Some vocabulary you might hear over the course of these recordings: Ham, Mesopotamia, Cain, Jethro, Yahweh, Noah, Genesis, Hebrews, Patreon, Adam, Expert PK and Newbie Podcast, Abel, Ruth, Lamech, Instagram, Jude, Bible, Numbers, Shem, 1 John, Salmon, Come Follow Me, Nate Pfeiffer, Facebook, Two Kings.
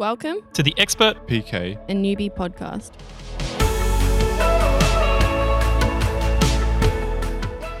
Welcome to the Expert PK and Newbie Podcast.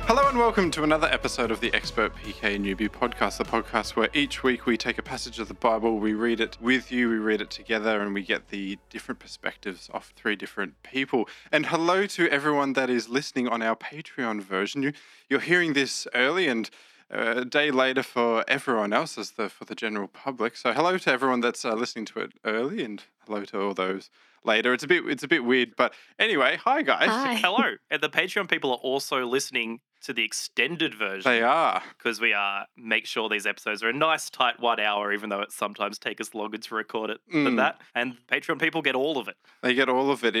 Hello and welcome to another episode of the Expert PK and Newbie Podcast, the podcast where each week we take a passage of the Bible, we read it with you, we read it together, and we get the different perspectives of three different people. And hello to everyone that is listening on our Patreon version. You're hearing this early and a day later for everyone else as for the general public. So hello to everyone that's listening to it early, and hello to all those later. It's a bit weird, but anyway, hi guys. Hi. Hello. And the Patreon people are also listening to the extended version. They are. Because we make sure these episodes are a nice tight 1 hour, even though it sometimes takes us longer to record it than that. And Patreon people get all of it. They get all of it.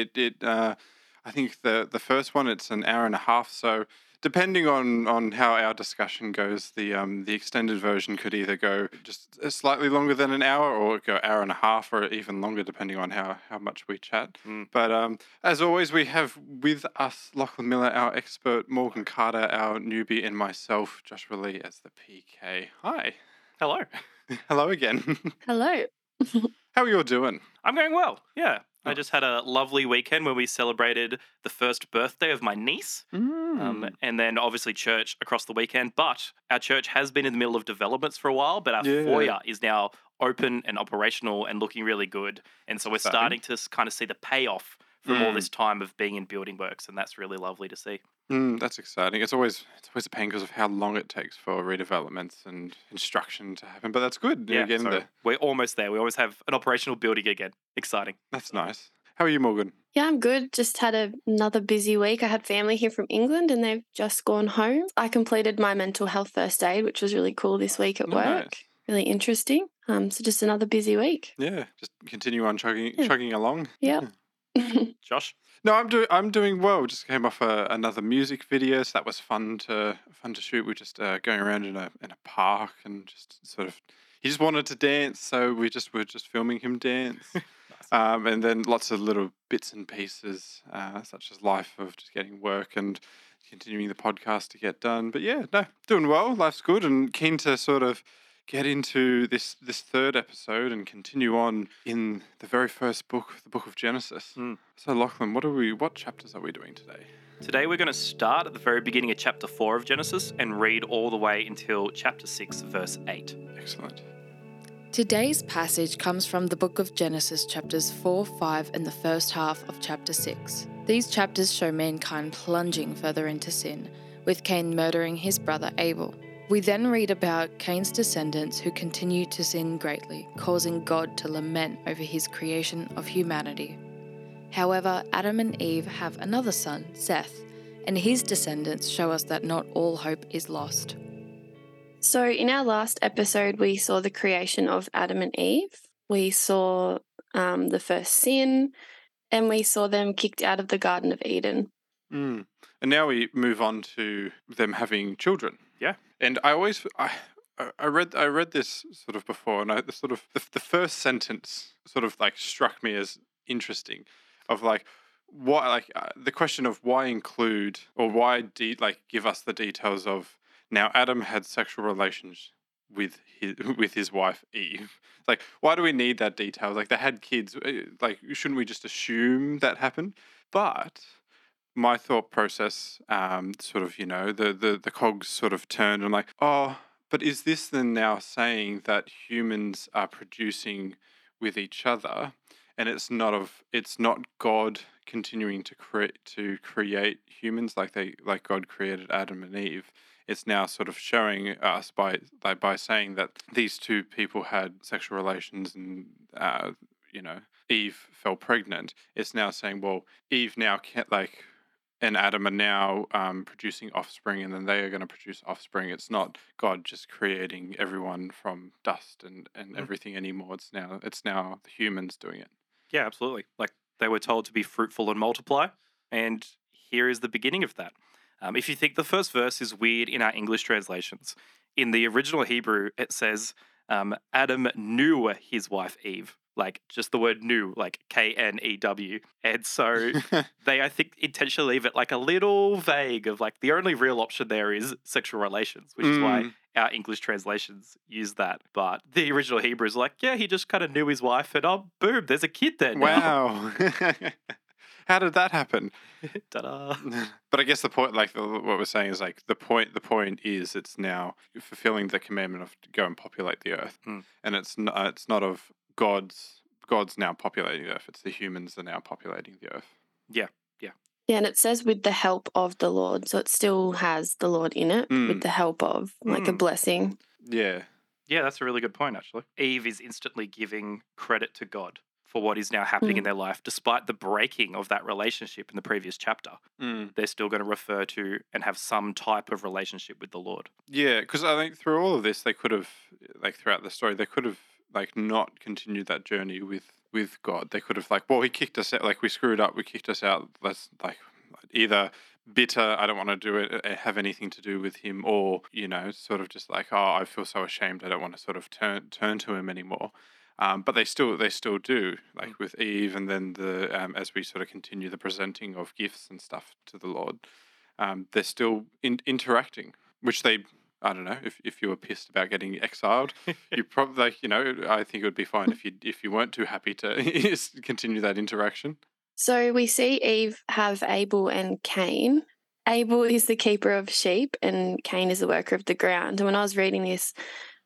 I think the first one, it's an hour and a half, so depending on how our discussion goes, the extended version could either go just slightly longer than an hour or go hour and a half or even longer, depending on how much we chat. But as always, we have with us Lachlan Miller, our expert, Morgan Carter, our newbie, and myself, Joshua Lee, as the PK. Hi. Hello. Hello again. Hello. How are you all doing? I'm going well, yeah. I just had a lovely weekend where we celebrated the first birthday of my niece, and then obviously church across the weekend. But our church has been in the middle of developments for a while, but our foyer is now open and operational and looking really good. And so we're starting to kind of see the payoff from all this time of being in building works, and that's really lovely to see. That's exciting. It's always a pain because of how long it takes for redevelopments and instruction to happen, but that's good. We're almost there. We always have an operational building again. Exciting. That's nice. How are you, Morgan? Yeah, I'm good. Just had another busy week. I had family here from England and they've just gone home. I completed my mental health first aid, which was really cool this week at work. Nice. Really interesting. So just another busy week. Yeah, just continue on chugging along. Yep. Yeah. Josh? No, I'm doing well. Just came off another music video, so that was fun to shoot. We're just going around in a park and just sort of, he just wanted to dance, so we're just filming him dance. Nice. And then lots of little bits and pieces, such as life of just getting work and continuing the podcast to get done. But yeah, no, doing well. Life's good and keen to sort of get into this third episode and continue on in the very first book, the book of Genesis. So Lachlan, what chapters are we doing today? Today we're going to start at the very beginning of chapter 4 of Genesis and read all the way until chapter 6, verse 8. Excellent. Today's passage comes from the book of Genesis, chapters 4, 5, and the first half of chapter 6. These chapters show mankind plunging further into sin, with Cain murdering his brother Abel. We then read about Cain's descendants who continue to sin greatly, causing God to lament over his creation of humanity. However, Adam and Eve have another son, Seth, and his descendants show us that not all hope is lost. So in our last episode, we saw the creation of Adam and Eve. We saw the first sin, and we saw them kicked out of the Garden of Eden. And now we move on to them having children. Yeah. And I read this sort of before, and the first sentence sort of like struck me as interesting, of like why, like the question of why include or why give us the details of now Adam had sexual relations with his wife Eve. Like, why do we need that detail? Like, they had kids. Like, shouldn't we just assume that happened? But my thought process, sort of, you know, the cogs sort of turned. I'm like, oh, but is this then now saying that humans are producing with each other, and it's not God continuing to create humans like God created Adam and Eve? It's now sort of showing us by saying that these two people had sexual relations and you know, Eve fell pregnant. It's now saying, well, Eve now can't like. And Adam are now producing offspring, and then they are going to produce offspring. It's not God just creating everyone from dust and everything anymore. It's now the humans doing it. Yeah, absolutely. Like, they were told to be fruitful and multiply, and here is the beginning of that. If you think the first verse is weird in our English translations, in the original Hebrew it says Adam knew his wife Eve. Like, just the word new, like K-N-E-W. And so they, I think, intentionally leave it like a little vague of like the only real option there is sexual relations, which is why our English translations use that. But the original Hebrew is like, yeah, he just kind of knew his wife and, oh, boom, there's a kid there now. Wow. How did that happen? Ta-da. But I guess the point, like what we're saying is like the point is it's now fulfilling the commandment of go and populate the earth. Mm. And it's not of God's now populating the earth. It's the humans that are now populating the earth. Yeah. Yeah, and it says with the help of the Lord. So it still has the Lord in it, with the help of, like a blessing. Yeah. Yeah, that's a really good point, actually. Eve is instantly giving credit to God for what is now happening in their life, despite the breaking of that relationship in the previous chapter. Mm. They're still going to refer to and have some type of relationship with the Lord. Yeah, because I think through all of this, they could have, like throughout the story, they could have like not continued that journey with God. They could have like, well, he kicked us out, like we screwed up, we kicked us out. Let's like either bitter, I don't want to do it, have anything to do with him, or, you know, sort of just like, oh, I feel so ashamed, I don't want to sort of turn to him anymore. But they still do, like with Eve, and then the as we sort of continue the presenting of gifts and stuff to the Lord, they're still interacting, which they. I don't know, if you were pissed about getting exiled, you probably, like, you know, I think it would be fine if you weren't too happy to continue that interaction. So we see Eve have Abel and Cain. Abel is the keeper of sheep and Cain is the worker of the ground. And when I was reading this,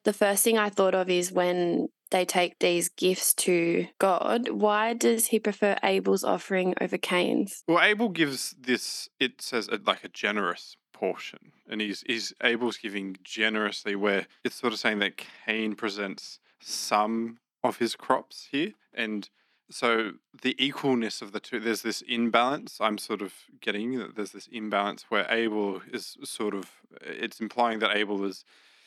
the first thing I thought of is when they take these gifts to God, why does he prefer Abel's offering over Cain's? Well, Abel gives this, it says, like a generous portion, and he's Abel's giving generously, where it's sort of saying that Cain presents some of his crops here, and so the equalness of the two, there's this imbalance. I'm sort of getting that there's this imbalance where Abel is sort of, it's implying that Abel is,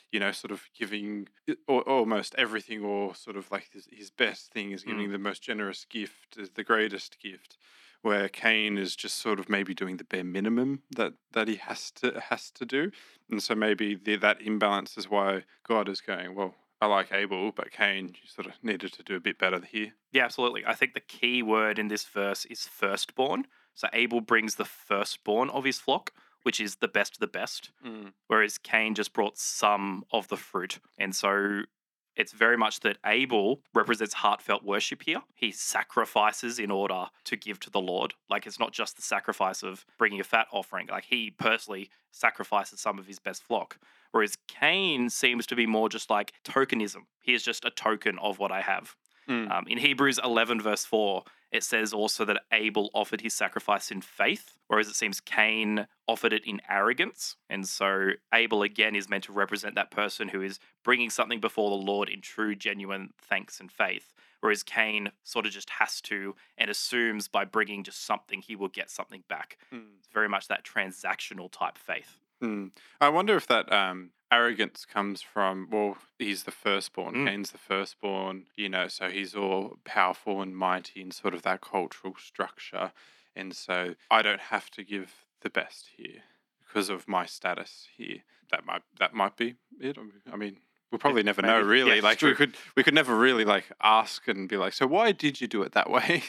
you know, sort of giving almost everything, or sort of like his best thing is giving the most generous gift, is the greatest gift, where Cain is just sort of maybe doing the bare minimum that he has to do. And so maybe that imbalance is why God is going, well, I like Abel, but Cain, you sort of needed to do a bit better here. Yeah, absolutely. I think the key word in this verse is firstborn. So Abel brings the firstborn of his flock, which is the best of the best, whereas Cain just brought some of the fruit. And so it's very much that Abel represents heartfelt worship here. He sacrifices in order to give to the Lord. Like, it's not just the sacrifice of bringing a fat offering. Like, he personally sacrifices some of his best flock. Whereas Cain seems to be more just like tokenism. He is just a token of what I have. In Hebrews 11 verse 4, it says also that Abel offered his sacrifice in faith, whereas it seems Cain offered it in arrogance. And so Abel, again, is meant to represent that person who is bringing something before the Lord in true, genuine thanks and faith, whereas Cain sort of just has to and assumes by bringing just something, he will get something back. It's very much that transactional type faith. I wonder if that arrogance comes from, well, he's the firstborn, Cain's the firstborn, you know, so he's all powerful and mighty in sort of that cultural structure. And so I don't have to give the best here because of my status here. That might be it. I mean, we'll probably never know really. Yeah, like we could never really like ask and be like, so why did you do it that way?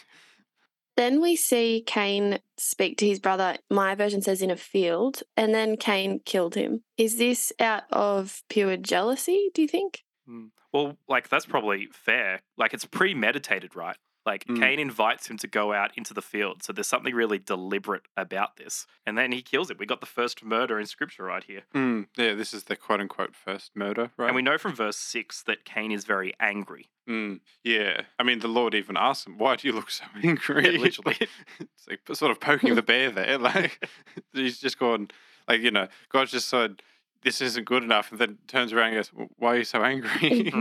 Then we see Cain speak to his brother, my version says in a field, and then Cain killed him. Is this out of pure jealousy, do you think? Well, like that's probably fair. Like it's premeditated, right? Like Cain invites him to go out into the field. So there's something really deliberate about this. And then he kills him. We got the first murder in scripture right here. Yeah, this is the quote unquote first murder, right? And we know from verse 6 that Cain is very angry. Yeah. I mean, the Lord even asked him, why do you look so angry? Yeah, literally. It's like sort of poking the bear there. Like, he's just gone, like, you know, God just said, this isn't good enough. And then turns around and goes, well, why are you so angry?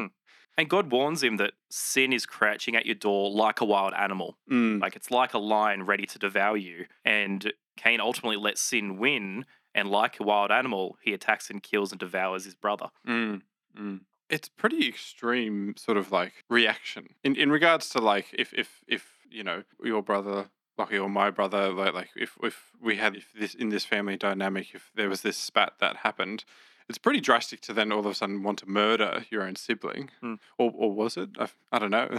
And God warns him that sin is crouching at your door like a wild animal. Like, it's like a lion ready to devour you. And Cain ultimately lets sin win. And like a wild animal, he attacks and kills and devours his brother. It's pretty extreme sort of like reaction in regards to like if you know your brother Lachie or my brother like if this in this family dynamic, if there was this spat that happened, it's pretty drastic to then all of a sudden want to murder your own sibling. Or was it? I don't know.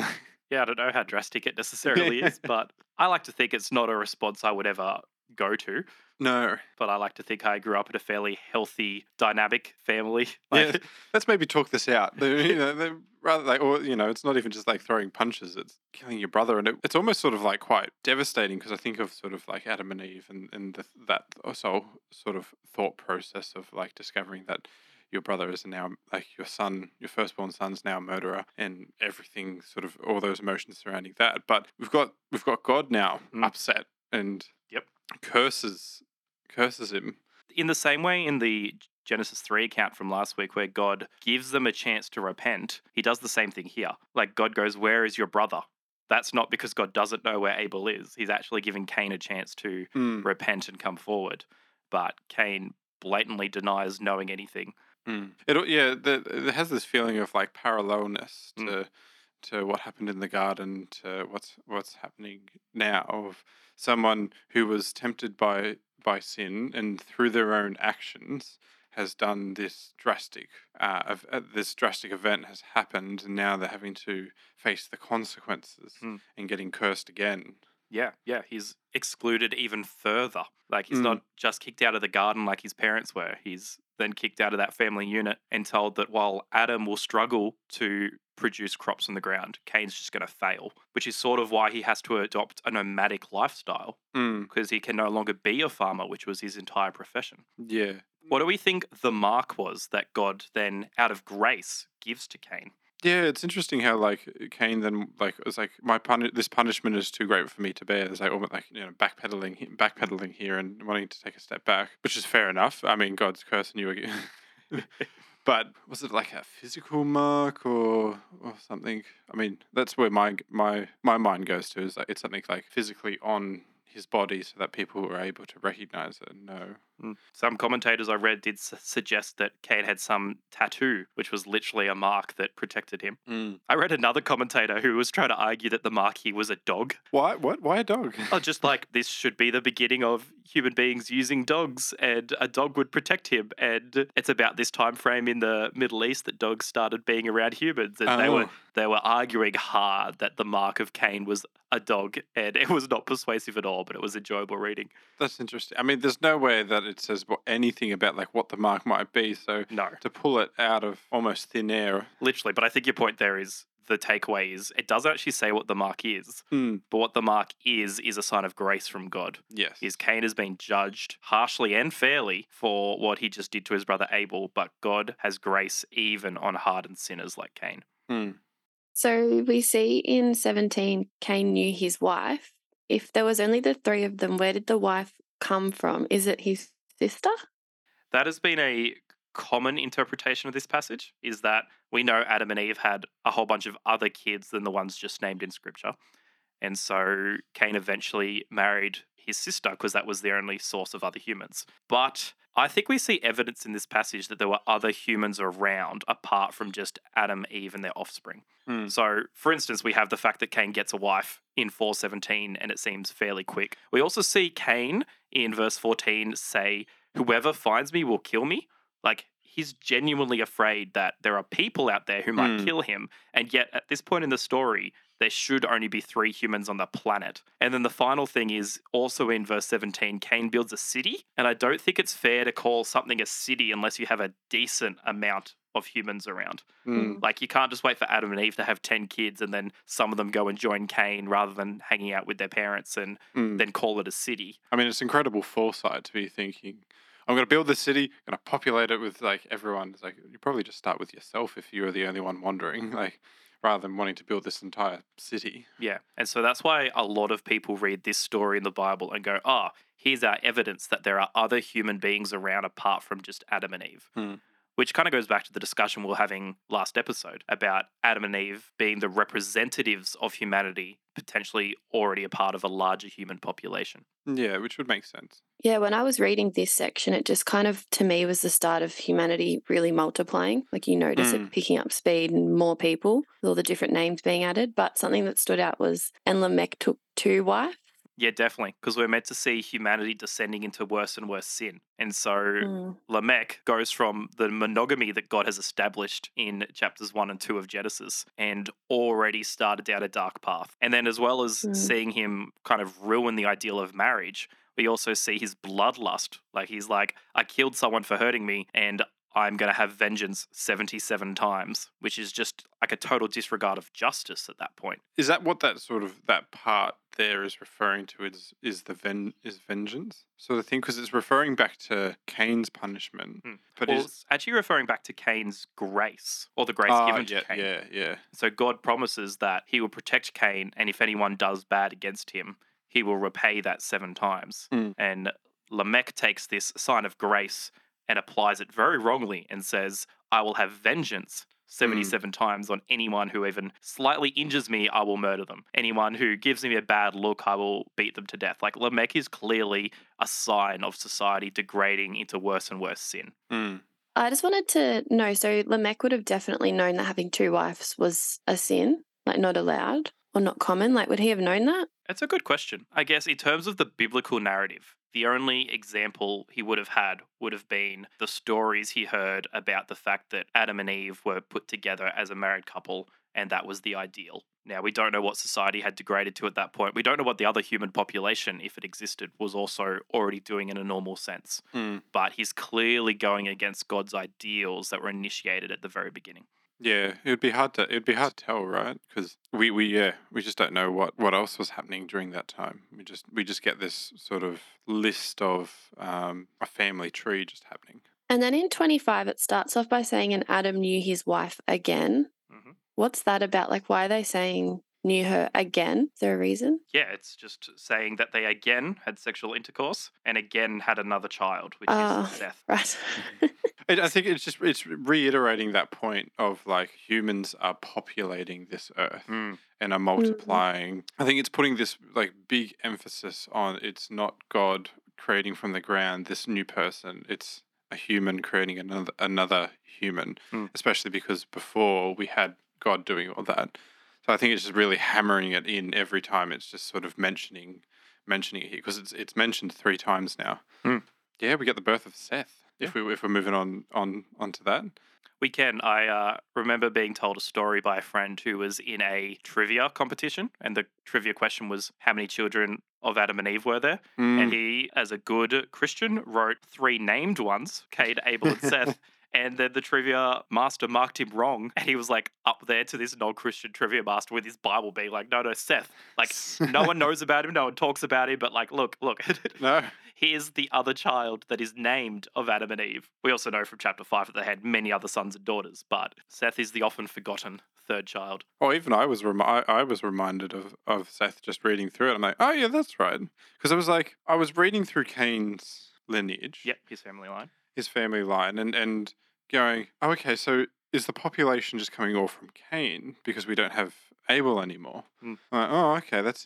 Yeah, I don't know how drastic it necessarily is, but I like to think it's not a response I would ever go to. No. But I like to think I grew up in a fairly healthy, dynamic family. Yeah, let's maybe talk this out. It's not even just like throwing punches, it's killing your brother. And it's almost sort of like quite devastating because I think of sort of like Adam and Eve and that also sort of thought process of like discovering that your brother is now like your son, your firstborn son's now a murderer, and everything sort of all those emotions surrounding that. But we've got God now upset and curses him. In the same way in the Genesis 3 account from last week where God gives them a chance to repent, he does the same thing here. Like God goes, where is your brother? That's not because God doesn't know where Abel is. He's actually giving Cain a chance to repent and come forward. But Cain blatantly denies knowing anything. It has this feeling of like parallelness to what happened in the garden, to what's happening now, of someone who was tempted by sin and through their own actions has done this drastic event has happened, and now they're having to face the consequences and getting cursed again. Yeah, he's excluded even further. Like he's not just kicked out of the garden like his parents were. He's then kicked out of that family unit and told that while Adam will struggle to produce crops on the ground, Cain's just going to fail, which is sort of why he has to adopt a nomadic lifestyle because he can no longer be a farmer, which was his entire profession. Yeah. What do we think the mark was that God then, out of grace, gives to Cain? Yeah, it's interesting how like Cain then like was like this punishment is too great for me to bear. It's like almost like backpedaling here and wanting to take a step back, which is fair enough. I mean, God's cursing you again. But was it like a physical mark or something? I mean, that's where my mind goes to. Is like it's something like physically on his body so that people were able to recognize it and know. Some commentators I read did suggest that Cain had some tattoo, which was literally a mark that protected him. I read another commentator who was trying to argue that the mark he was a dog. Why a dog? Oh, just like this should be the beginning of human beings using dogs and a dog would protect him. And it's about this time frame in the Middle East that dogs started being around humans. And they were arguing hard that the mark of Cain was a dog, and it was not persuasive at all, but it was enjoyable reading. That's interesting. I mean, there's no way that it says anything about like what the mark might be. So to pull it out of almost thin air. Literally. But I think your point there is the takeaway is it doesn't actually say what the mark is, but what the mark is a sign of grace from God. Yes. Cain has been judged harshly and fairly for what he just did to his brother Abel, but God has grace even on hardened sinners like Cain. So we see in 17, Cain knew his wife. If there was only the three of them, where did the wife come from? Is it his sister? That has been a common interpretation of this passage, is that we know Adam and Eve had a whole bunch of other kids than the ones just named in Scripture. And so Cain eventually married his sister because that was their only source of other humans. But I think we see evidence in this passage that there were other humans around apart from just Adam, Eve, and their offspring. So, for instance, we have the fact that Cain gets a wife in 4:17, and it seems fairly quick. We also see Cain in verse 14 say, whoever finds me will kill me. Like, he's genuinely afraid that there are people out there who might kill him. And yet, at this point in the story, there should only be three humans on the planet. And then the final thing is also in verse 17, Cain builds a city. And I don't think it's fair to call something a city unless you have a decent amount of humans around. Like you can't just wait for Adam and Eve to have 10 kids and then some of them go and join Cain rather than hanging out with their parents and then call it a city. I mean, it's incredible foresight to be thinking, I'm going to build this city, I'm going to populate it with like everyone. It's like you probably just start with yourself if you are the only one wandering. Like, rather than wanting to build this entire city. Yeah. And so that's why a lot of people read this story in the Bible and go, oh, here's our evidence that there are other human beings around apart from just Adam and Eve, which kind of goes back to the discussion we were having last episode about Adam and Eve being the representatives of humanity, potentially already a part of a larger human population. Yeah, which would make sense. Yeah, when I was reading this section, it just kind of, to me, was the start of humanity really multiplying. Like you notice it picking up speed and more people with all the different names being added. But something that stood out was, and Lamech took two wives. Yeah, definitely, because we're meant to see humanity descending into worse and worse sin. And so Lamech goes from the monogamy that God has established in chapters 1 and 2 of Genesis and already started down a dark path. And then as well as seeing him kind of ruin the ideal of marriage, we also see his bloodlust. Like he's like, I killed someone for hurting me and I'm going to have vengeance 77 times, which is just like a total disregard of justice at that point. Is that what that sort of, that part there is referring to is vengeance sort of thing? Because it's referring back to Cain's punishment. Mm. But well, it's actually referring back to Cain's grace, or the grace given to Cain. Yeah, yeah. So God promises that he will protect Cain, and if anyone does bad against him, he will repay that 7 times. Mm. And Lamech takes this sign of grace and applies it very wrongly and says, I will have vengeance 77 times on anyone who even slightly injures me, I will murder them. Anyone who gives me a bad look, I will beat them to death. Like Lamech is clearly a sign of society degrading into worse and worse sin. Mm. I just wanted to know, so Lamech would have definitely known that having 2 wives was a sin, like not allowed or not common. Like would he have known that? That's a good question. I guess in terms of the biblical narrative, the only example he would have had would have been the stories he heard about the fact that Adam and Eve were put together as a married couple, and that was the ideal. Now, we don't know what society had degraded to at that point. We don't know what the other human population, if it existed, was also already doing in a normal sense. Mm. But he's clearly going against God's ideals that were initiated at the very beginning. Yeah, it'd be hard to tell, right? Because we just don't know what else was happening during that time. We just get this sort of list of a family tree just happening. And then in 25, it starts off by saying, "And Adam knew his wife again." Mm-hmm. What's that about? Like, why are they saying knew her again? Is there a reason? Yeah, it's just saying that they again had sexual intercourse and again had another child, which is Seth. Right. I think it's reiterating that point of like humans are populating this earth and are multiplying. I think it's putting this like big emphasis on it's not God creating from the ground this new person. It's a human creating another human, especially because before we had God doing all that. So I think it's just really hammering it in every time. It's just sort of mentioning it here because it's mentioned 3 times now. Mm. Yeah, we get the birth of Seth. If we're moving on to that. We can. I remember being told a story by a friend who was in a trivia competition, and the trivia question was, how many children of Adam and Eve were there? Mm. And he, as a good Christian, wrote 3 named ones, Cain, Abel, and Seth. And then the trivia master marked him wrong, and he was like up there to this non-Christian trivia master with his Bible being like, no, Seth. Like no one knows about him, no one talks about him, but like, look. No. Here's the other child that is named of Adam and Eve. We also know from chapter 5 that they had many other sons and daughters, but Seth is the often forgotten third child. Oh, even I was reminded of Seth just reading through it. I'm like, oh yeah, that's right. Because I was reading through Cain's lineage. Yep, his family line and going, oh, okay, so is the population just coming all from Cain because we don't have Abel anymore? Mm. Like, oh, okay, that's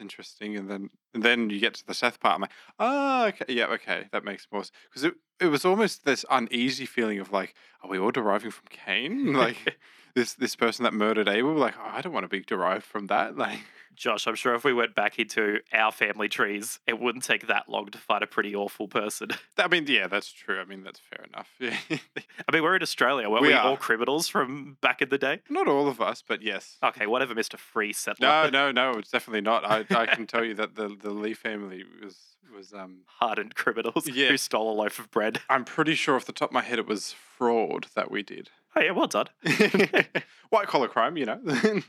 interesting. And then you get to the Seth part. I'm like, oh, okay, yeah, okay, that makes more sense. Because it was almost this uneasy feeling of like, are we all deriving from Cain? Like this person that murdered Abel, like, oh, I don't want to be derived from that. Like, Josh, I'm sure if we went back into our family trees, it wouldn't take that long to find a pretty awful person. I mean, yeah, that's true. I mean, that's fair enough. Yeah. I mean, we're in Australia. Weren't we all criminals from back in the day? Not all of us, but yes. Okay, whatever, Mr. Free Settler. No, it's definitely not. I can tell you that the Lee family was hardened criminals who stole a loaf of bread. I'm pretty sure off the top of my head it was fraud that we did. Oh, yeah, well done. White-collar crime, you know.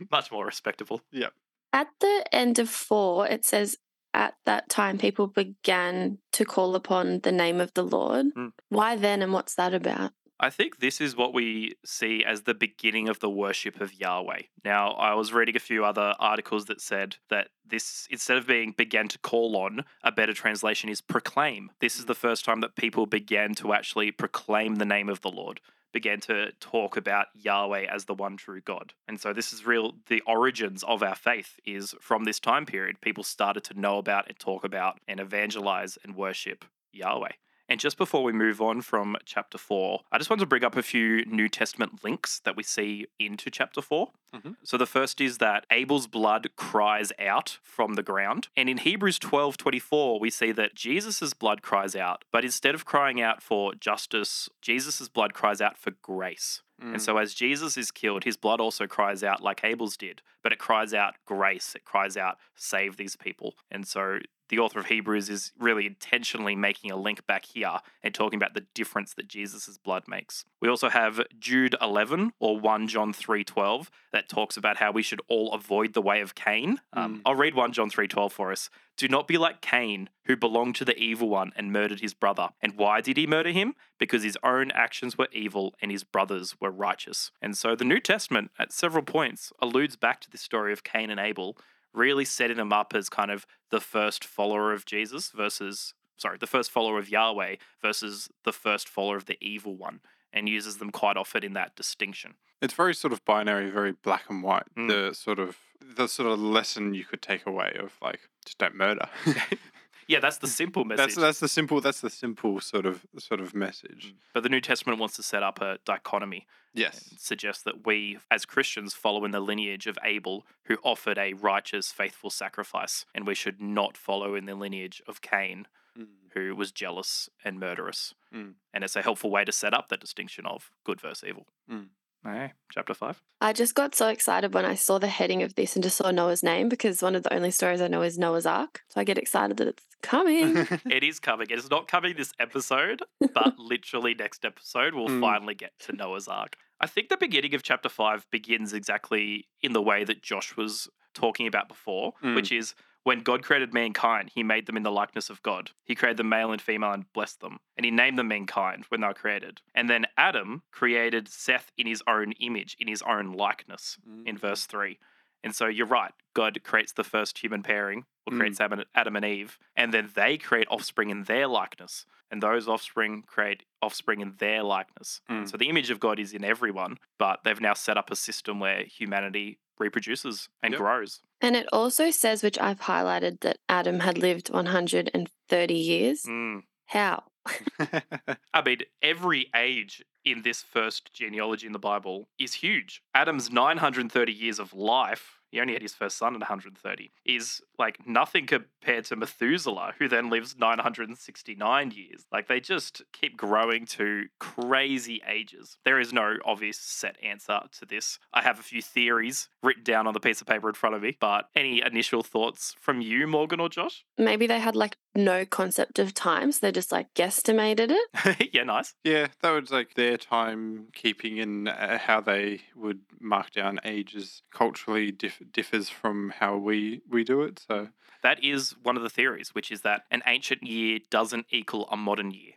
Much more respectable. Yeah. At the end of 4, it says, at that time, people began to call upon the name of the Lord. Mm. Why then, and what's that about? I think this is what we see as the beginning of the worship of Yahweh. Now, I was reading a few other articles that said that this, instead of being began to call on, a better translation is proclaim. This is the first time that people began to actually proclaim the name of the Lord, began to talk about Yahweh as the one true God. And so this is the origins of our faith is from this time period. People started to know about and talk about and evangelize and worship Yahweh. And just before we move on from chapter 4, I just want to bring up a few New Testament links that we see into chapter 4. Mm-hmm. So the first is that Abel's blood cries out from the ground. And in Hebrews 12:24, we see that Jesus' blood cries out, but instead of crying out for justice, Jesus' blood cries out for grace. Mm. And so as Jesus is killed, his blood also cries out like Abel's did, but it cries out grace. It cries out, save these people. And so the author of Hebrews is really intentionally making a link back here and talking about the difference that Jesus' blood makes. We also have Jude 11 or 1 John 3:12 that talks about how we should all avoid the way of Cain. I'll read 1 John 3:12 for us. Do not be like Cain, who belonged to the evil one and murdered his brother. And why did he murder him? Because his own actions were evil and his brother's were righteous. And so the New Testament at several points alludes back to the story of Cain and Abel, really setting them up as kind of the first follower of Jesus the first follower of Yahweh versus the first follower of the evil one, and uses them quite often in that distinction. It's very sort of binary, very black and white. The sort of lesson you could take away of like, just don't murder. Yeah, that's the simple message. That's the simple sort of message. But the New Testament wants to set up a dichotomy. Yes. Suggests that we, as Christians, follow in the lineage of Abel, who offered a righteous, faithful sacrifice, and we should not follow in the lineage of Cain, who was jealous and murderous. And it's a helpful way to set up the distinction of good versus evil. Okay, chapter 5. I just got so excited when I saw the heading of this and just saw Noah's name, because one of the only stories I know is Noah's Ark. So I get excited that it's coming. It is coming. It is not coming this episode, but literally next episode we'll finally get to Noah's Ark. I think the beginning of chapter 5 begins exactly in the way that Josh was talking about before, which is when God created mankind, he made them in the likeness of God. He created them male and female and blessed them. And he named them mankind when they were created. And then Adam created Seth in his own image, in his own likeness, in verse 3. And so you're right. God creates the first human pairing, or creates Adam and Eve, and then they create offspring in their likeness. And those offspring create offspring in their likeness. So the image of God is in everyone, but they've now set up a system where humanity reproduces and grows. And it also says, which I've highlighted, that Adam had lived 130 years. How? I mean, every age in this first genealogy in the Bible is huge. Adam's 930 years of life, he only had his first son at 130, is like nothing compared to Methuselah, who then lives 969 years. Like, they just keep growing to crazy ages. There is no obvious set answer to this. I have a few theories written down on the piece of paper in front of me, but any initial thoughts from you, Morgan or Josh? Maybe they had like no concept of time, so they just like guesstimated it. Yeah, nice. Yeah, that was like their time keeping and how they would mark down ages culturally differs from how we do it. So that is one of the theories, which is that an ancient year doesn't equal a modern year.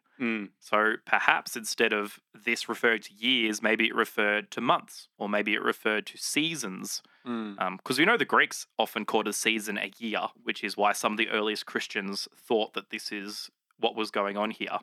So perhaps instead of this referring to years, maybe it referred to months, or maybe it referred to seasons. Because we know the Greeks often called a season a year, which is why some of the earliest Christians thought that this is what was going on here.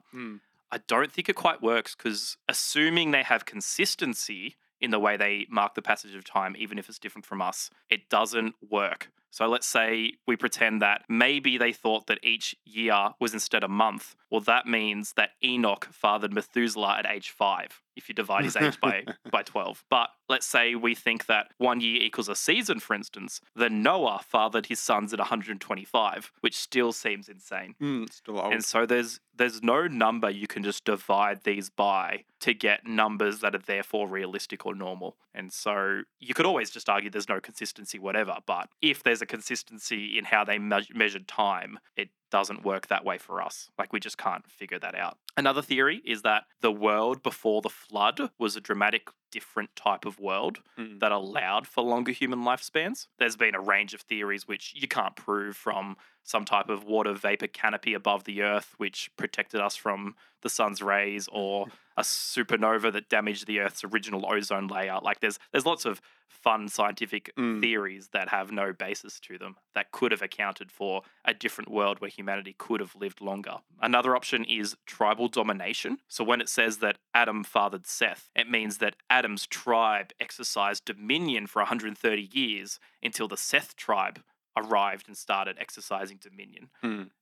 I don't think it quite works, because assuming they have consistency in the way they mark the passage of time, even if it's different from us, it doesn't work. So let's say we pretend that maybe they thought that each year was instead a month. Well, that means that Enoch fathered Methuselah at age 5, if you divide his age by 12. But let's say we think that one year equals a season, for instance. Then Noah fathered his sons at 125, which still seems insane. It's still old. And so there's no number you can just divide these by to get numbers that are therefore realistic or normal. And so you could always just argue there's no consistency, whatever. But if there's a consistency in how they measured time, it doesn't work that way for us. Like, we just can't figure that out. Another theory is that the world before the flood was a dramatic different type of world that allowed for longer human lifespans. There's been a range of theories which you can't prove, from some type of water vapor canopy above the earth which protected us from the sun's rays, or a supernova that damaged the earth's original ozone layer. Like, there's lots of fun scientific theories that have no basis to them that could have accounted for a different world where humanity could have lived longer. Another option is tribal domination. So when it says that Adam fathered Seth, it means that Adam's tribe exercised dominion for 130 years until the Seth tribe arrived and started exercising dominion.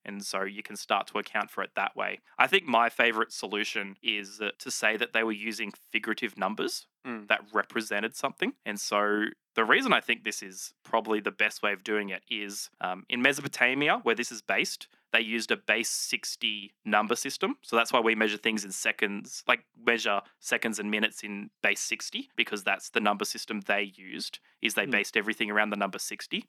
And so you can start to account for it that way. I think my favorite solution is to say that they were using figurative numbers that represented something. And so the reason I think this is probably the best way of doing it is in Mesopotamia, where this is based, they used a base 60 number system. So that's why we measure things in seconds, like measure seconds and minutes in base 60, because that's the number system they used, is they based everything around the number 60.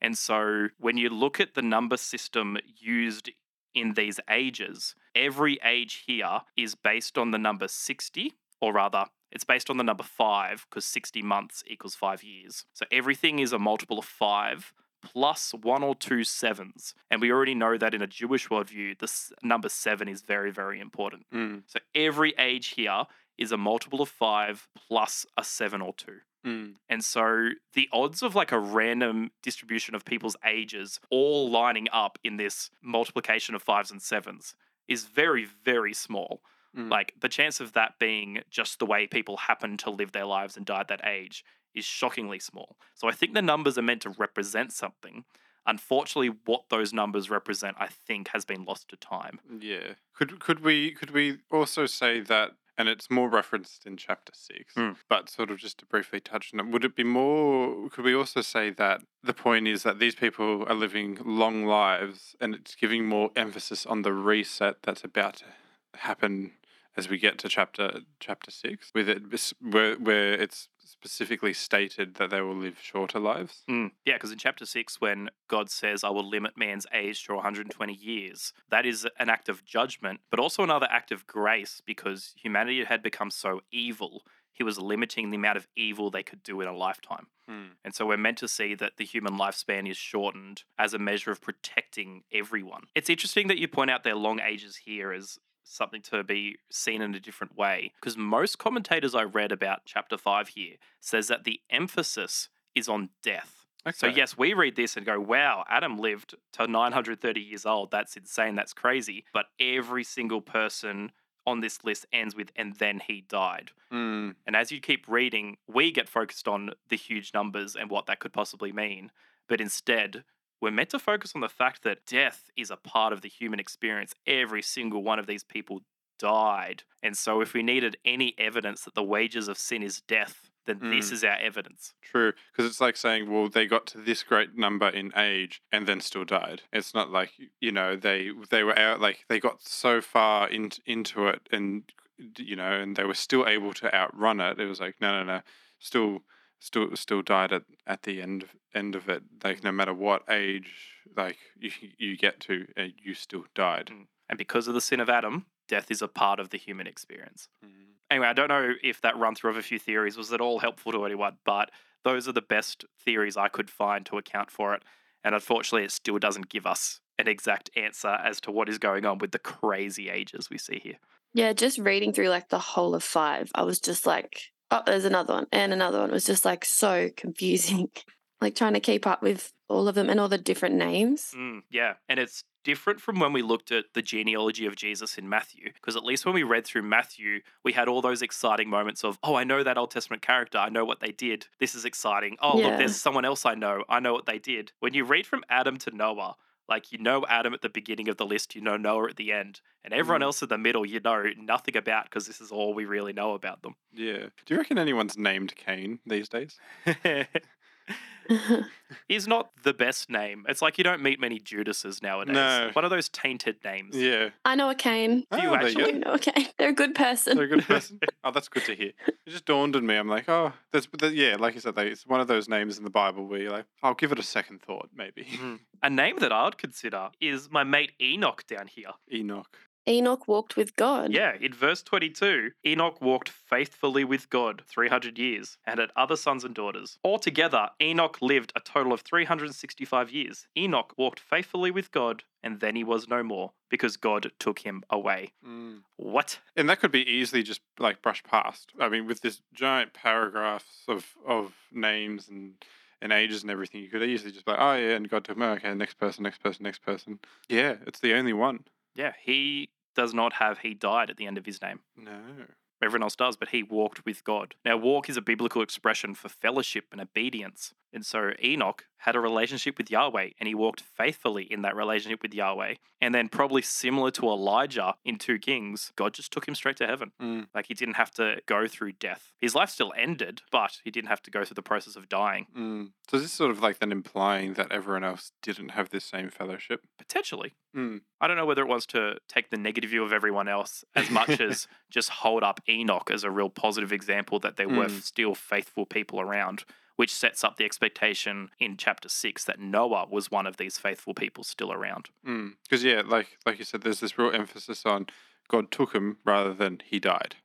And so when you look at the number system used in these ages, every age here is based on the number 60, or rather, it's based on the number 5 because 60 months equals 5 years. So everything is a multiple of 5 plus 1 or 2 sevens. And we already know that in a Jewish worldview, this number 7 is very, very important. Mm. So every age here is a multiple of 5 plus a 7 or 2. Mm. And so the odds of like a random distribution of people's ages all lining up in this multiplication of 5s and 7s is very, very small. Mm. Like the chance of that being just the way people happen to live their lives and die at that age is shockingly small. So I think the numbers are meant to represent something. Unfortunately, what those numbers represent, I think, has been lost to time. Yeah. Could we also say that, and it's more referenced in chapter 6, but sort of just to briefly touch on it, would it be more, could we also say that the point is that these people are living long lives and it's giving more emphasis on the reset that's about to happen as we get to chapter 6, with it where it's specifically stated that they will live shorter lives? Mm. Yeah, because in chapter 6, when God says, I will limit man's age to 120 years, that is an act of judgment, but also another act of grace, because humanity had become so evil, he was limiting the amount of evil they could do in a lifetime. Mm. And so we're meant to see that the human lifespan is shortened as a measure of protecting everyone. It's interesting that you point out their long ages here as something to be seen in a different way, because most commentators I read about chapter 5 here says that the emphasis is on death. Okay. So yes, we read this and go, wow, Adam lived to 930 years old. That's insane. That's crazy. But every single person on this list ends with, and then he died. Mm. And as you keep reading, we get focused on the huge numbers and what that could possibly mean. But instead, we're meant to focus on the fact that death is a part of the human experience. Every single one of these people died. And so if we needed any evidence that the wages of sin is death, then this is our evidence. True. Because it's like saying, well, they got to this great number in age and then still died. It's not like, you know, they were out, like they got so far into it and, you know, and they were still able to outrun it. It was like, no, still died at the end of it. Like, no matter what age, like you get to, you still died. And because of the sin of Adam, death is a part of the human experience. Mm. Anyway, I don't know if that run through of a few theories was at all helpful to anyone, but those are the best theories I could find to account for it. And unfortunately, it still doesn't give us an exact answer as to what is going on with the crazy ages we see here. Yeah, just reading through like the whole of 5, I was just like, oh, there's another one and another one. It was just like so confusing, like trying to keep up with all of them and all the different names. Mm, yeah. And it's different from when we looked at the genealogy of Jesus in Matthew, because at least when we read through Matthew, we had all those exciting moments of, oh, I know that Old Testament character. I know what they did. This is exciting. Oh, yeah. Look, there's someone else I know. I know what they did. When you read from Adam to Noah, like, you know Adam at the beginning of the list, you know Noah at the end, and everyone else in the middle you know nothing about because this is all we really know about them. Yeah. Do you reckon anyone's named Cain these days? He's not the best name. It's like you don't meet many Judases nowadays. No. One of those tainted names. Yeah. I know a Cain. Do you actually know a Cain? They're a good person. Oh, that's good to hear. It just dawned on me. I'm like, oh, yeah, like you said, it's one of those names in the Bible where you're like, I'll give it a second thought, maybe. Mm. A name that I would consider is my mate Enoch down here. Enoch walked with God. Yeah, in verse 22, Enoch walked faithfully with God 300 years and had other sons and daughters. Altogether, Enoch lived a total of 365 years. Enoch walked faithfully with God, and then he was no more because God took him away. Mm. What? And that could be easily just like brushed past. I mean, with this giant paragraphs of names and ages and everything, you could easily just be like, oh yeah, and God took him away. Okay, next person. Yeah, it's the only one. Yeah, he does not have he died at the end of his name. No. Everyone else does, but he walked with God. Now, walk is a biblical expression for fellowship and obedience. And so Enoch had a relationship with Yahweh, and he walked faithfully in that relationship with Yahweh. And then probably similar to Elijah in 2 Kings, God just took him straight to heaven. Mm. Like, he didn't have to go through death. His life still ended, but he didn't have to go through the process of dying. Mm. So is this sort of like then implying that everyone else didn't have this same fellowship? Potentially. Mm. I don't know whether it was to take the negative view of everyone else as much as just hold up Enoch as a real positive example that there were still faithful people around. which sets up the expectation in chapter 6 that Noah was one of these faithful people still around. Because, like you said, there's this real emphasis on God took him rather than he died.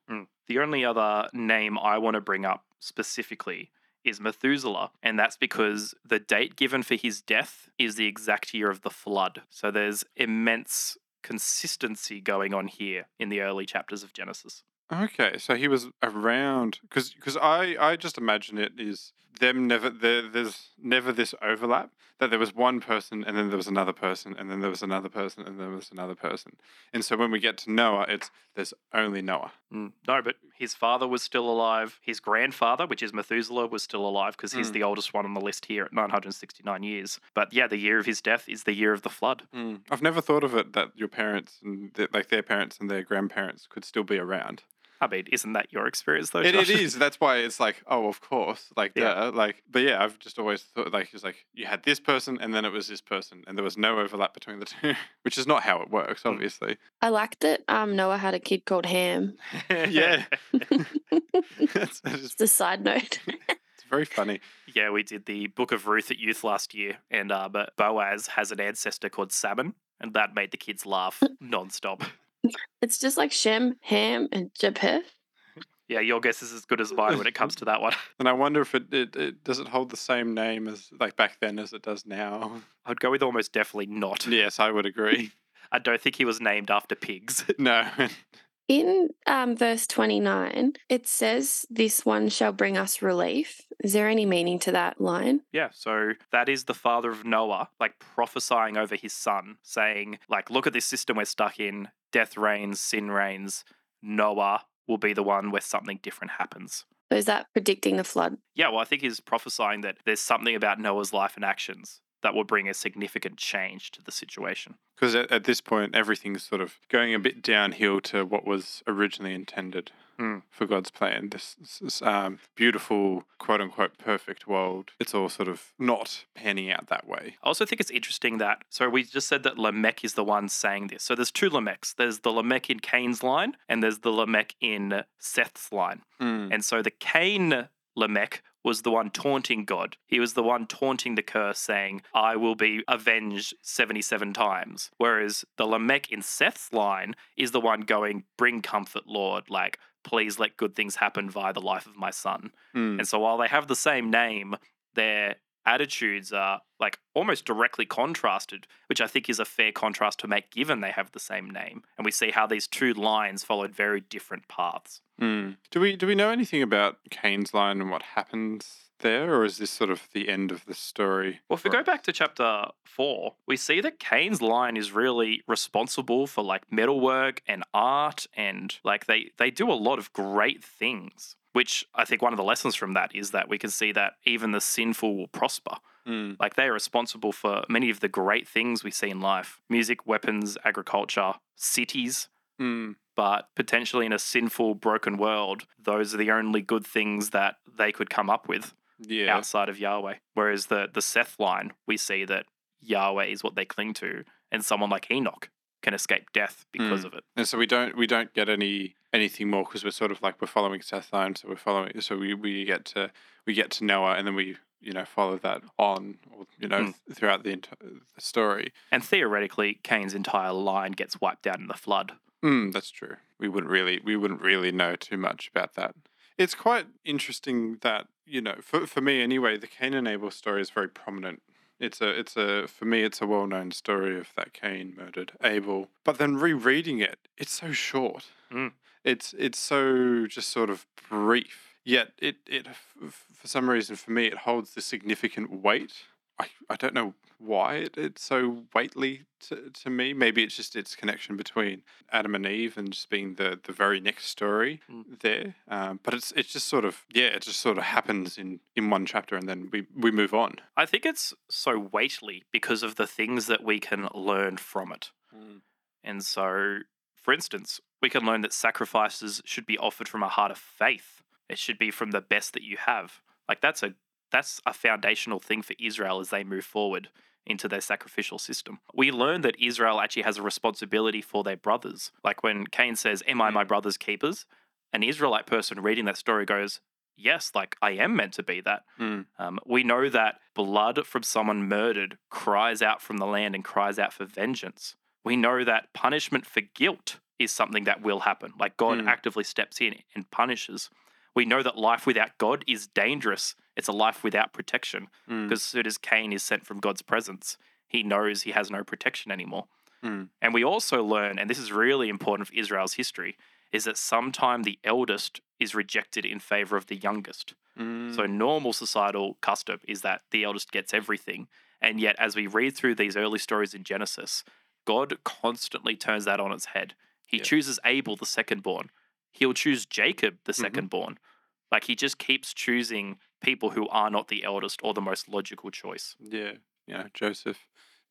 The only other name I want to bring up specifically is Methuselah, and that's because the date given for his death is the exact year of the flood. So there's immense consistency going on here in the early chapters of Genesis. Okay, so he was around, because I just imagine it is them there's never this overlap, that there was one person and then there was another person and then there was another person and then there was another person. And so when we get to Noah, there's only Noah. No, but his father was still alive. His grandfather, which is Methuselah, was still alive because he's the oldest one on the list here at 969 years. But yeah, the year of his death is the year of the flood. I've never thought of it that your parents, and their parents and their grandparents could still be around. I mean, isn't that your experience though? It is. That's why it's like, oh, of course, like that. Yeah. But yeah, I've just always thought it's you had this person and then it was this person and there was no overlap between the two, which is not how it works, obviously. I liked that Noah had a kid called Ham. Yeah. It's a side note. Very funny. Yeah, we did the Book of Ruth at Youth last year, and but Boaz has an ancestor called Salmon, and that made the kids laugh nonstop. It's just like Shem, Ham, and Japheth. Yeah, your guess is as good as mine when it comes to that one. And I wonder if it does it hold the same name as back then as it does now. I'd go with almost definitely not. Yes, I would agree. I don't think he was named after pigs. No. In verse 29, it says, "This one shall bring us relief." Is there any meaning to that line? Yeah, so that is the father of Noah, prophesying over his son, saying, look at this system we're stuck in. Death reigns, sin reigns. Noah will be the one where something different happens. So is that predicting the flood? Yeah, well, I think he's prophesying that there's something about Noah's life and actions that will bring a significant change to the situation. Because at this point, everything's sort of going a bit downhill to what was originally intended for God's plan. This beautiful, quote-unquote, perfect world, it's all sort of not panning out that way. I also think it's interesting that, so we just said that Lamech is the one saying this. So there's two Lamechs. There's the Lamech in Cain's line and there's the Lamech in Seth's line. And so the Cain Lamech was the one taunting God. He was the one taunting the curse, saying, "I will be avenged 77 times." Whereas the Lamech in Seth's line is the one going, "Bring comfort, Lord, please let good things happen via the life of my son." And so while they have the same name, their attitudes are almost directly contrasted, which I think is a fair contrast to make given they have the same name. And we see how these two lines followed very different paths. Do we know anything about Cain's line and what happens there, or is this sort of the end of the story? Well, if we go back to chapter 4, we see that Cain's line is really responsible for metalwork and art, and they do a lot of great things, which I think one of the lessons from that is that we can see that even the sinful will prosper. They are responsible for many of the great things we see in life: music, weapons, agriculture, cities. But potentially in a sinful, broken world, those are the only good things that they could come up with outside of Yahweh. Whereas the Seth line, we see that Yahweh is what they cling to, and someone like Enoch can escape death because of it. And so we don't get anything more, because we're sort of we're following Seth's line, so we're following. So we get to Noah, and then we follow that on throughout the story. And theoretically, Cain's entire line gets wiped out in the flood. That's true. We wouldn't really know too much about that. It's quite interesting that for me anyway, the Cain and Abel story is very prominent. For me it's a well-known story of that Cain murdered Abel. But then rereading it, it's so short. It's so just sort of brief. Yet it for some reason for me it holds this significant weight. I don't know why it's so weighty to me. Maybe it's just its connection between Adam and Eve and just being the very next story there. But it's just sort of, it just sort of happens in one chapter and then we move on. I think it's so weighty because of the things that we can learn from it. And so, for instance, we can learn that sacrifices should be offered from a heart of faith. It should be from the best that you have. That's a foundational thing for Israel as they move forward into their sacrificial system. We learn that Israel actually has a responsibility for their brothers. When Cain says, "Am I my brother's keepers?" an Israelite person reading that story goes, yes, like I am meant to be that. We know that blood from someone murdered cries out from the land and cries out for vengeance. We know that punishment for guilt is something that will happen. Like God actively steps in and punishes. We know that life without God is dangerous. It's a life without protection because as soon as Cain is sent from God's presence, he knows he has no protection anymore. And we also learn, and this is really important for Israel's history, is that sometime the eldest is rejected in favor of the youngest. So normal societal custom is that the eldest gets everything. And yet, as we read through these early stories in Genesis, God constantly turns that on its head. He chooses Abel, the second-born. He'll choose Jacob, the second-born. Like, he just keeps choosing people who are not the eldest or the most logical choice. Yeah, Joseph.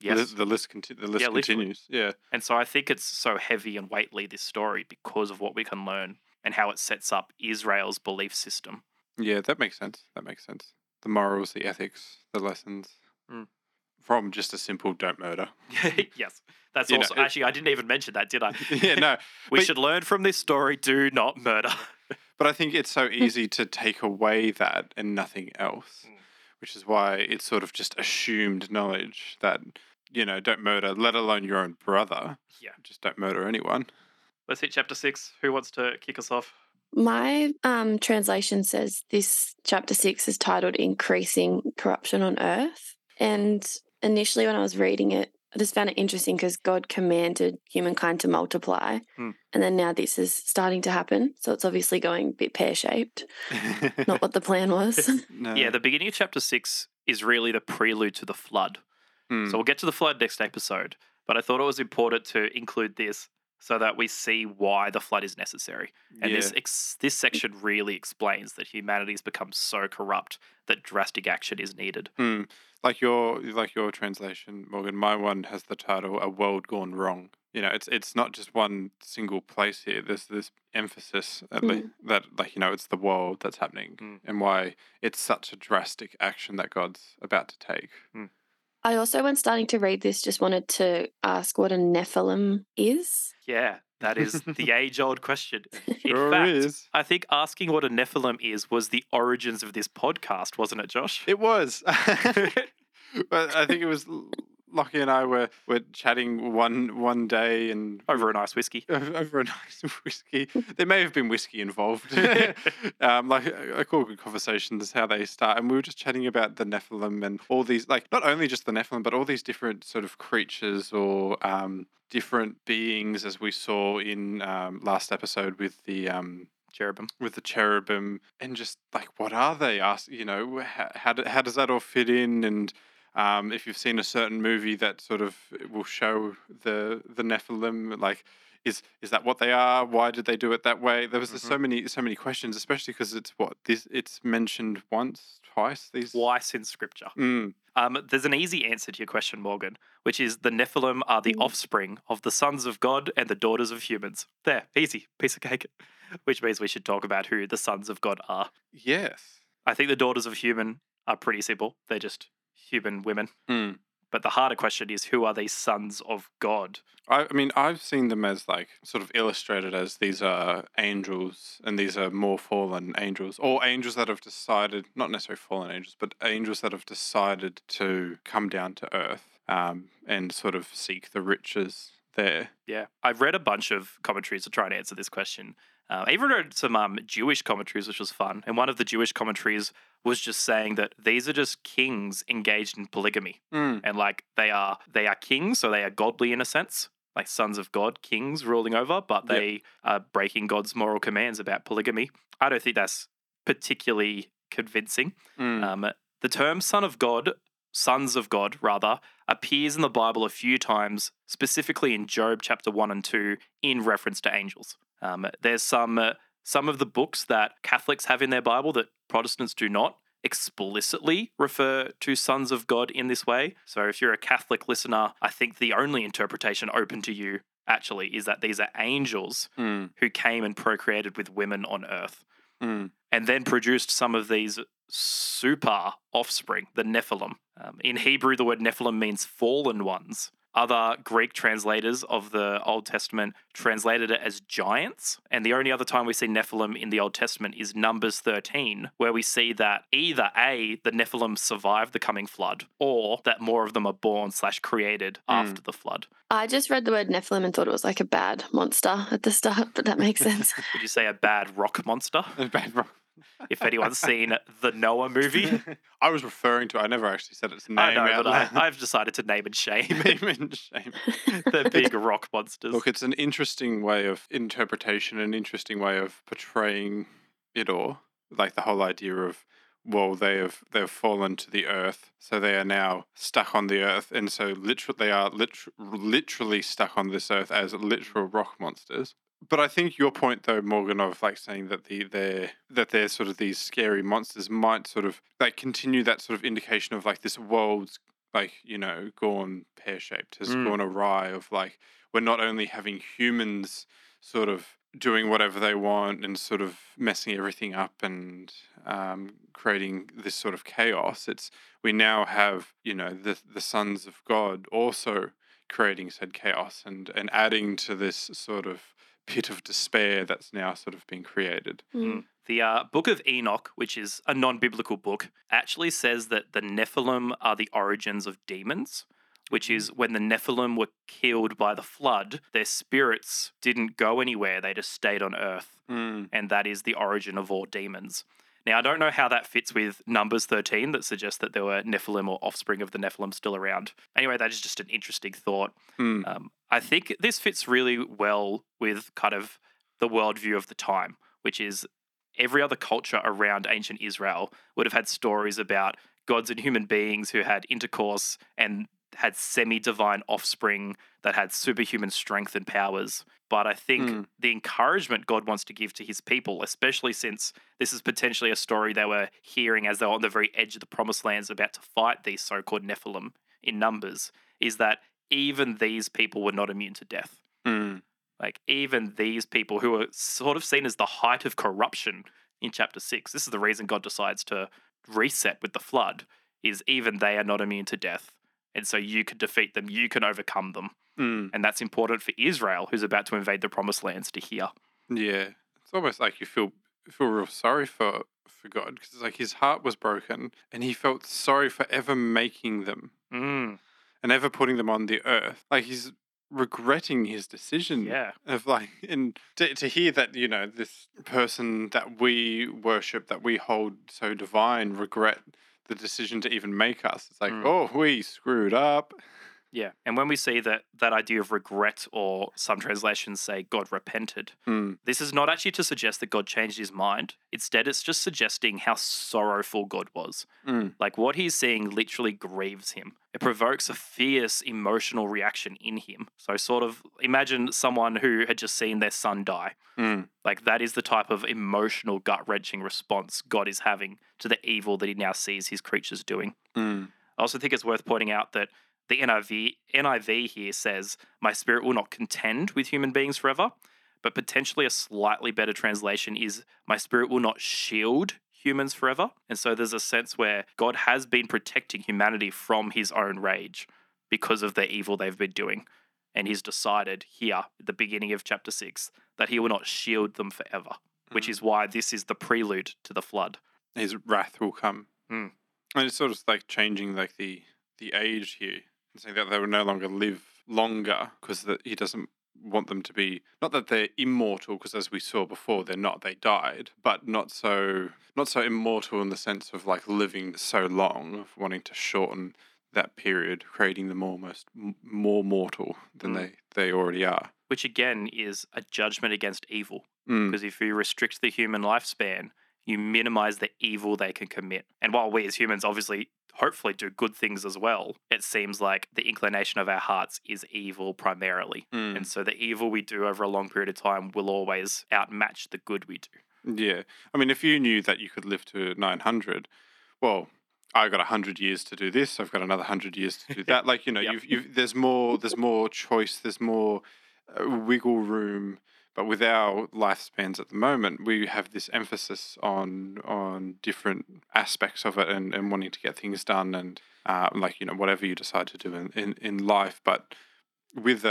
Yes. The list continues. Yeah. And so I think it's so heavy and weighty, this story, because of what we can learn and how it sets up Israel's belief system. Yeah, that makes sense. The morals, the ethics, the lessons. From just a simple don't murder. Yes. That's also... Actually, I didn't even mention that, did I? Yeah, no. We should learn from this story, do not murder. But I think it's so easy to take away that and nothing else, which is why it's sort of just assumed knowledge that... You know, don't murder, let alone your own brother. Yeah. Just don't murder anyone. Let's hit chapter 6. Who wants to kick us off? My translation says this chapter 6 is titled Increasing Corruption on Earth. And initially when I was reading it, I just found it interesting because God commanded humankind to multiply. And then now this is starting to happen. So it's obviously going a bit pear-shaped. Not what the plan was. No. Yeah, the beginning of chapter 6 is really the prelude to the flood. So we'll get to the flood next episode, but I thought it was important to include this so that we see why the flood is necessary. And this section really explains that humanity has become so corrupt that drastic action is needed. Like your translation, Morgan, my one has the title, A World Gone Wrong. You know, it's not just one single place here. There's this emphasis at least, that, like, you know, it's the world that's happening and why it's such a drastic action that God's about to take. I also, when starting to read this, just wanted to ask what a Nephilim is. Yeah, that is the age-old question. In fact, I think asking what a Nephilim is was the origins of this podcast, wasn't it, Josh? It was. But I think it was Lachie and I were chatting one day and... Over a nice whiskey. There may have been whiskey involved. I call good conversations how they start. And we were just chatting about the Nephilim and all these, like, not only just the Nephilim, but all these different sort of creatures or different beings, as we saw in last episode with the... Cherubim. With the cherubim. And just, like, what are they? How does that all fit in? And... if you've seen a certain movie that sort of will show the Nephilim, like, is that what they are? Why did they do it that way? There was so many questions, especially because it's mentioned once, twice in Scripture. There's an easy answer to your question, Morgan, which is the Nephilim are the offspring of the sons of God and the daughters of humans. There, easy, piece of cake. Which means we should talk about who the sons of God are. Yes, I think the daughters of human are pretty simple. They're just human women. But the harder question is, who are these sons of God? I mean, I've seen them as, like, sort of illustrated as these are angels, and these are more fallen angels, or angels that have decided, not necessarily fallen angels, but angels that have decided to come down to earth and sort of seek the riches there. Yeah. I've read a bunch of commentaries to try and answer this question. I even read some Jewish commentaries, which was fun. And one of the Jewish commentaries was just saying that these are just kings engaged in polygamy. And, like, they are kings, so they are godly in a sense, like sons of God, kings ruling over, but they are breaking God's moral commands about polygamy. I don't think that's particularly convincing. The term sons of God, appears in the Bible a few times, specifically in Job chapter 1 and 2 in reference to angels. There's some of the books that Catholics have in their Bible that Protestants do not explicitly refer to sons of God in this way. So if you're a Catholic listener, I think the only interpretation open to you actually is that these are angels who came and procreated with women on earth and then produced some of these super offspring, the Nephilim. In Hebrew, the word Nephilim means fallen ones. Other Greek translators of the Old Testament translated it as giants. And the only other time we see Nephilim in the Old Testament is Numbers 13, where we see that either A, the Nephilim survived the coming flood, or that more of them are born/created after the flood. I just read the word Nephilim and thought it was like a bad monster at the start, but that makes sense. Would you say a bad rock monster? A bad rock. If anyone's seen the Noah movie. I was referring to, I never actually said its name. I know, but I've decided to name and shame. Name and shame. They're big rock monsters. Look, it's an interesting way of interpretation, an interesting way of portraying it all. Like the whole idea of, well, they've fallen to the earth, so they are now stuck on the earth. And so literally, they are literally stuck on this earth as literal rock monsters. But I think your point, though, Morgan, of like saying that they're sort of these scary monsters might sort of like continue that sort of indication of like this world's like, you know, gone pear-shaped, has gone awry, of like we're not only having humans sort of doing whatever they want and sort of messing everything up and creating this sort of chaos. It's we now have, you know, the sons of God also creating said chaos and adding to this sort of pit of despair that's now sort of been created. The Book of Enoch, which is a non-biblical book, actually says that the Nephilim are the origins of demons, which is when the Nephilim were killed by the flood, their spirits didn't go anywhere. They just stayed on earth. And that is the origin of all demons. Now, I don't know how that fits with Numbers 13 that suggests that there were Nephilim or offspring of the Nephilim still around. Anyway, that is just an interesting thought. I think this fits really well with kind of the worldview of the time, which is every other culture around ancient Israel would have had stories about gods and human beings who had intercourse and had semi-divine offspring that had superhuman strength and powers. But I think the encouragement God wants to give to his people, especially since this is potentially a story they were hearing as they were on the very edge of the promised lands about to fight these so-called Nephilim in Numbers, is that even these people were not immune to death. Like even these people who are sort of seen as the height of corruption in chapter 6, this is the reason God decides to reset with the flood, is even they are not immune to death. And so you can defeat them, you can overcome them. And that's important for Israel, who's about to invade the promised lands, to hear. Yeah. It's almost like you feel real sorry for God, because it's like his heart was broken and he felt sorry for ever making them and ever putting them on the earth. Like he's regretting his decision. Yeah. Of like, and to hear that, you know, this person that we worship, that we hold so divine, regret the decision to even make us. It's like, oh, we screwed up. Yeah. And when we see that idea of regret, or some translations say God repented, this is not actually to suggest that God changed his mind. Instead, it's just suggesting how sorrowful God was. Like what he's seeing literally grieves him. It provokes a fierce emotional reaction in him. So sort of imagine someone who had just seen their son die. Like that is the type of emotional gut-wrenching response God is having to the evil that he now sees his creatures doing. I also think it's worth pointing out that the NIV here says, "My spirit will not contend with human beings forever," but potentially a slightly better translation is, "My spirit will not shield humans forever." And so there's a sense where God has been protecting humanity from his own rage because of the evil they've been doing. And he's decided here at the beginning of chapter 6 that he will not shield them forever, which is why this is the prelude to the flood. His wrath will come. And it's sort of like changing like the age here and saying that they will no longer live longer because that he doesn't want them to be, not that they're immortal, because as we saw before, they're not, they died, but not so immortal in the sense of like living so long, of wanting to shorten that period, creating them almost more mortal than they already are. Which again is a judgment against evil, because if you restrict the human lifespan, you minimize the evil they can commit. And while we as humans obviously hopefully do good things as well, it seems like the inclination of our hearts is evil primarily. And so the evil we do over a long period of time will always outmatch the good we do. Yeah. I mean, if you knew that you could live to 900, well, I've got 100 years to do this, I've got another 100 years to do that. Like, you know, you've there's more choice, there's more wiggle room. But with our lifespans at the moment, we have this emphasis on different aspects of it and wanting to get things done and whatever you decide to do in life. But with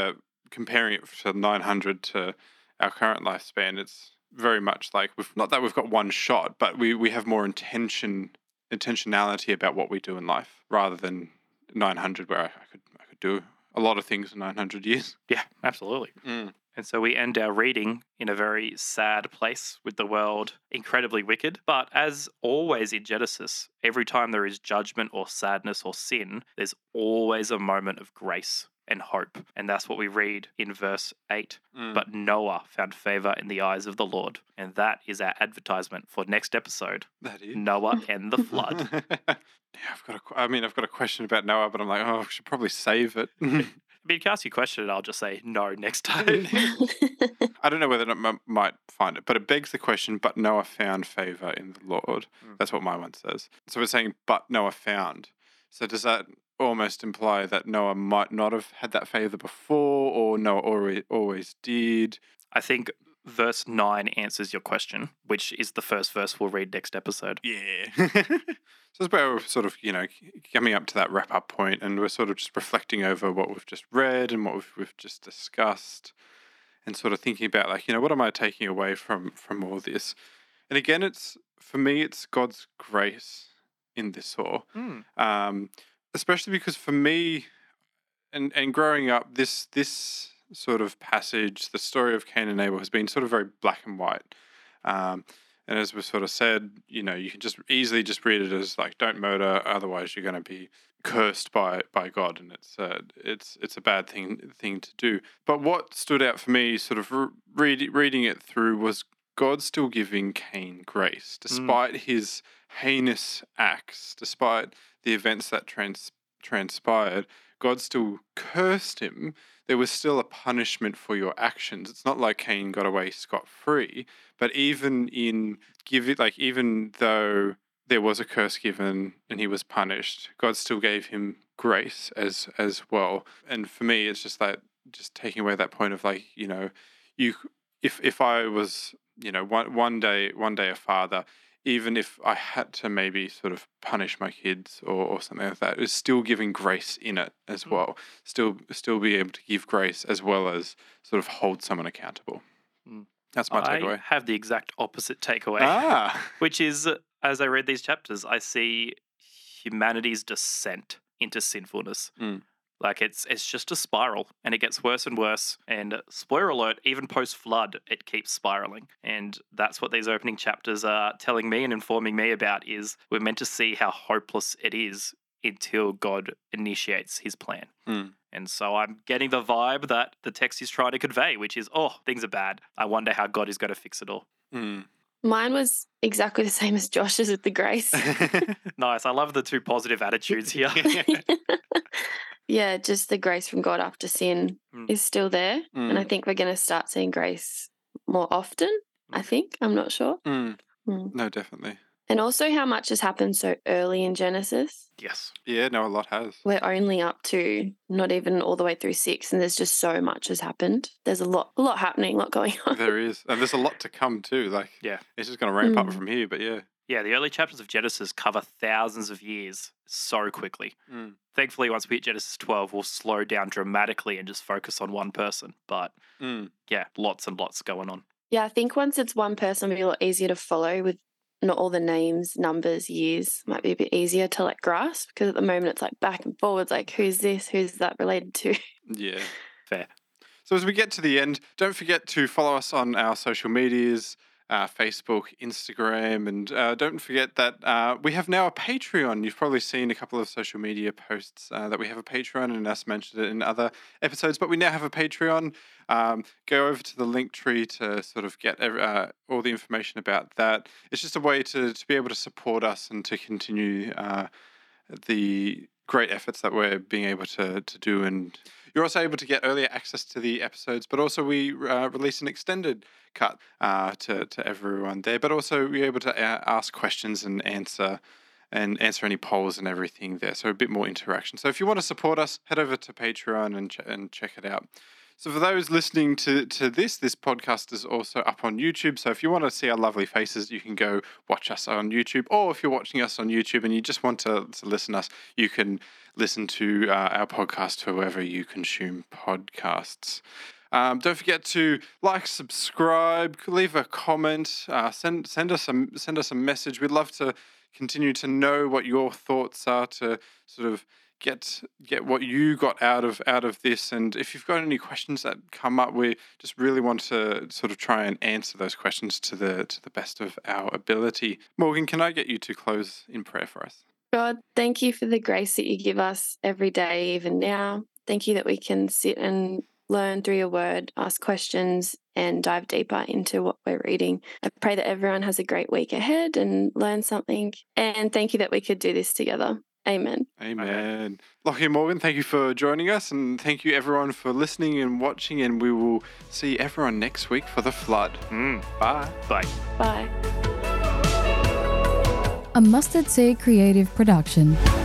comparing it to 900 to our current lifespan, it's very much like not that we've got one shot, but we have more intentionality about what we do in life rather than 900, where I could do a lot of things in 900 years. Yeah, absolutely. Mm. And so we end our reading in a very sad place with the world incredibly wicked. But as always in Genesis, every time there is judgment or sadness or sin, there's always a moment of grace and hope. And that's what we read in verse 8. Mm. But Noah found favor in the eyes of the Lord. And that is our advertisement for next episode. That is Noah and the flood. Yeah, I've got a question about Noah, but I'm like, I should probably save it. But you can ask your question and I'll just say no next time. I don't know whether I might find it, but it begs the question, but Noah found favor in the Lord. Mm. That's what my one says. So we're saying, but Noah found. So does that almost imply that Noah might not have had that favor before, or Noah always did? I think verse 9 answers your question, which is the first verse we'll read next episode. Yeah. So that's where we're sort of, coming up to that wrap-up point, and we're sort of just reflecting over what we've just read and what we've just discussed, and sort of thinking about, what am I taking away from all this? And again, for me, it's God's grace in this all. Mm. Especially because for me, and growing up, this sort of passage, the story of Cain and Abel, has been sort of very black and white. And as we sort of said, you can just easily just read it as like, don't murder, otherwise you're going to be cursed by God, and it's a bad thing to do. But what stood out for me, sort of reading it through, was God still giving Cain grace, despite his heinous acts, despite the events that transpired. God still cursed him. There was still a punishment for your actions. It's not like Cain got away scot-free, but even though there was a curse given and he was punished, God still gave him grace as well. And for me, it's just like, just taking away that point of if I was, one day a father, even if I had to maybe sort of punish my kids or something like that, it was still giving grace in it as well. Still be able to give grace as well as sort of hold someone accountable. Mm. That's my takeaway. I have the exact opposite takeaway, which is, as I read these chapters, I see humanity's descent into sinfulness. Mm. Like it's just a spiral, and it gets worse and worse. And spoiler alert, even post-flood, it keeps spiraling. And that's what these opening chapters are telling me and informing me about, is we're meant to see how hopeless it is until God initiates his plan. Mm. And so I'm getting the vibe that the text is trying to convey, which is, things are bad. I wonder how God is going to fix it all. Mm. Mine was exactly the same as Josh's with the grace. Nice. I love the two positive attitudes here. Yeah, just the grace from God after sin is still there. Mm. And I think we're going to start seeing grace more often, I think. I'm not sure. Mm. Mm. No, definitely. And also how much has happened so early in Genesis. Yes. Yeah, no, a lot has. We're only up to not even all the way through 6, and there's just so much has happened. There's a lot happening, a lot going on. There is. And there's a lot to come too. Like, yeah, it's just going to ramp up from here, but yeah. Yeah, the early chapters of Genesis cover thousands of years so quickly. Mm. Thankfully, once we hit Genesis 12, we'll slow down dramatically and just focus on one person. But yeah, lots and lots going on. Yeah, I think once it's one person, it'll be a lot easier to follow with not all the names, numbers, years. Might be a bit easier to grasp, because at the moment it's like back and forwards, like who's this, who's that related to? Yeah, fair. So as we get to the end, don't forget to follow us on our social medias. Facebook, Instagram, and don't forget that we have now a Patreon. You've probably seen a couple of social media posts that we have a Patreon, and us mentioned it in other episodes, but we now have a Patreon. Go over to the link tree to sort of get all the information about that. It's just a way to be able to support us and to continue the great efforts that we're being able to do. And you're also able to get earlier access to the episodes, but also we release an extended cut to everyone there. But also you're able to ask questions and answer any polls and everything there. So a bit more interaction. So if you want to support us, head over to Patreon and check it out. So for those listening to this, this podcast is also up on YouTube. So if you want to see our lovely faces, you can go watch us on YouTube. Or if you're watching us on YouTube and you just want to listen to us, you can listen to our podcast wherever you consume podcasts. Don't forget to like, subscribe, leave a comment, send us a message. We'd love to continue to know what your thoughts are, to sort of get what you got out of this. And if you've got any questions that come up, we just really want to sort of try and answer those questions to the best of our ability. Morgan, can I get you to close in prayer for us? God, thank you for the grace that you give us every day, even now. Thank you that we can sit and learn through your word, ask questions, and dive deeper into what we're reading. I pray that everyone has a great week ahead and learn something. And thank you that we could do this together. Amen. Amen. Lachlan and Morgan, thank you for joining us, and thank you everyone for listening and watching, and we will see everyone next week for The Flood. Bye. Bye. Bye. A Mustard Seed Creative Production.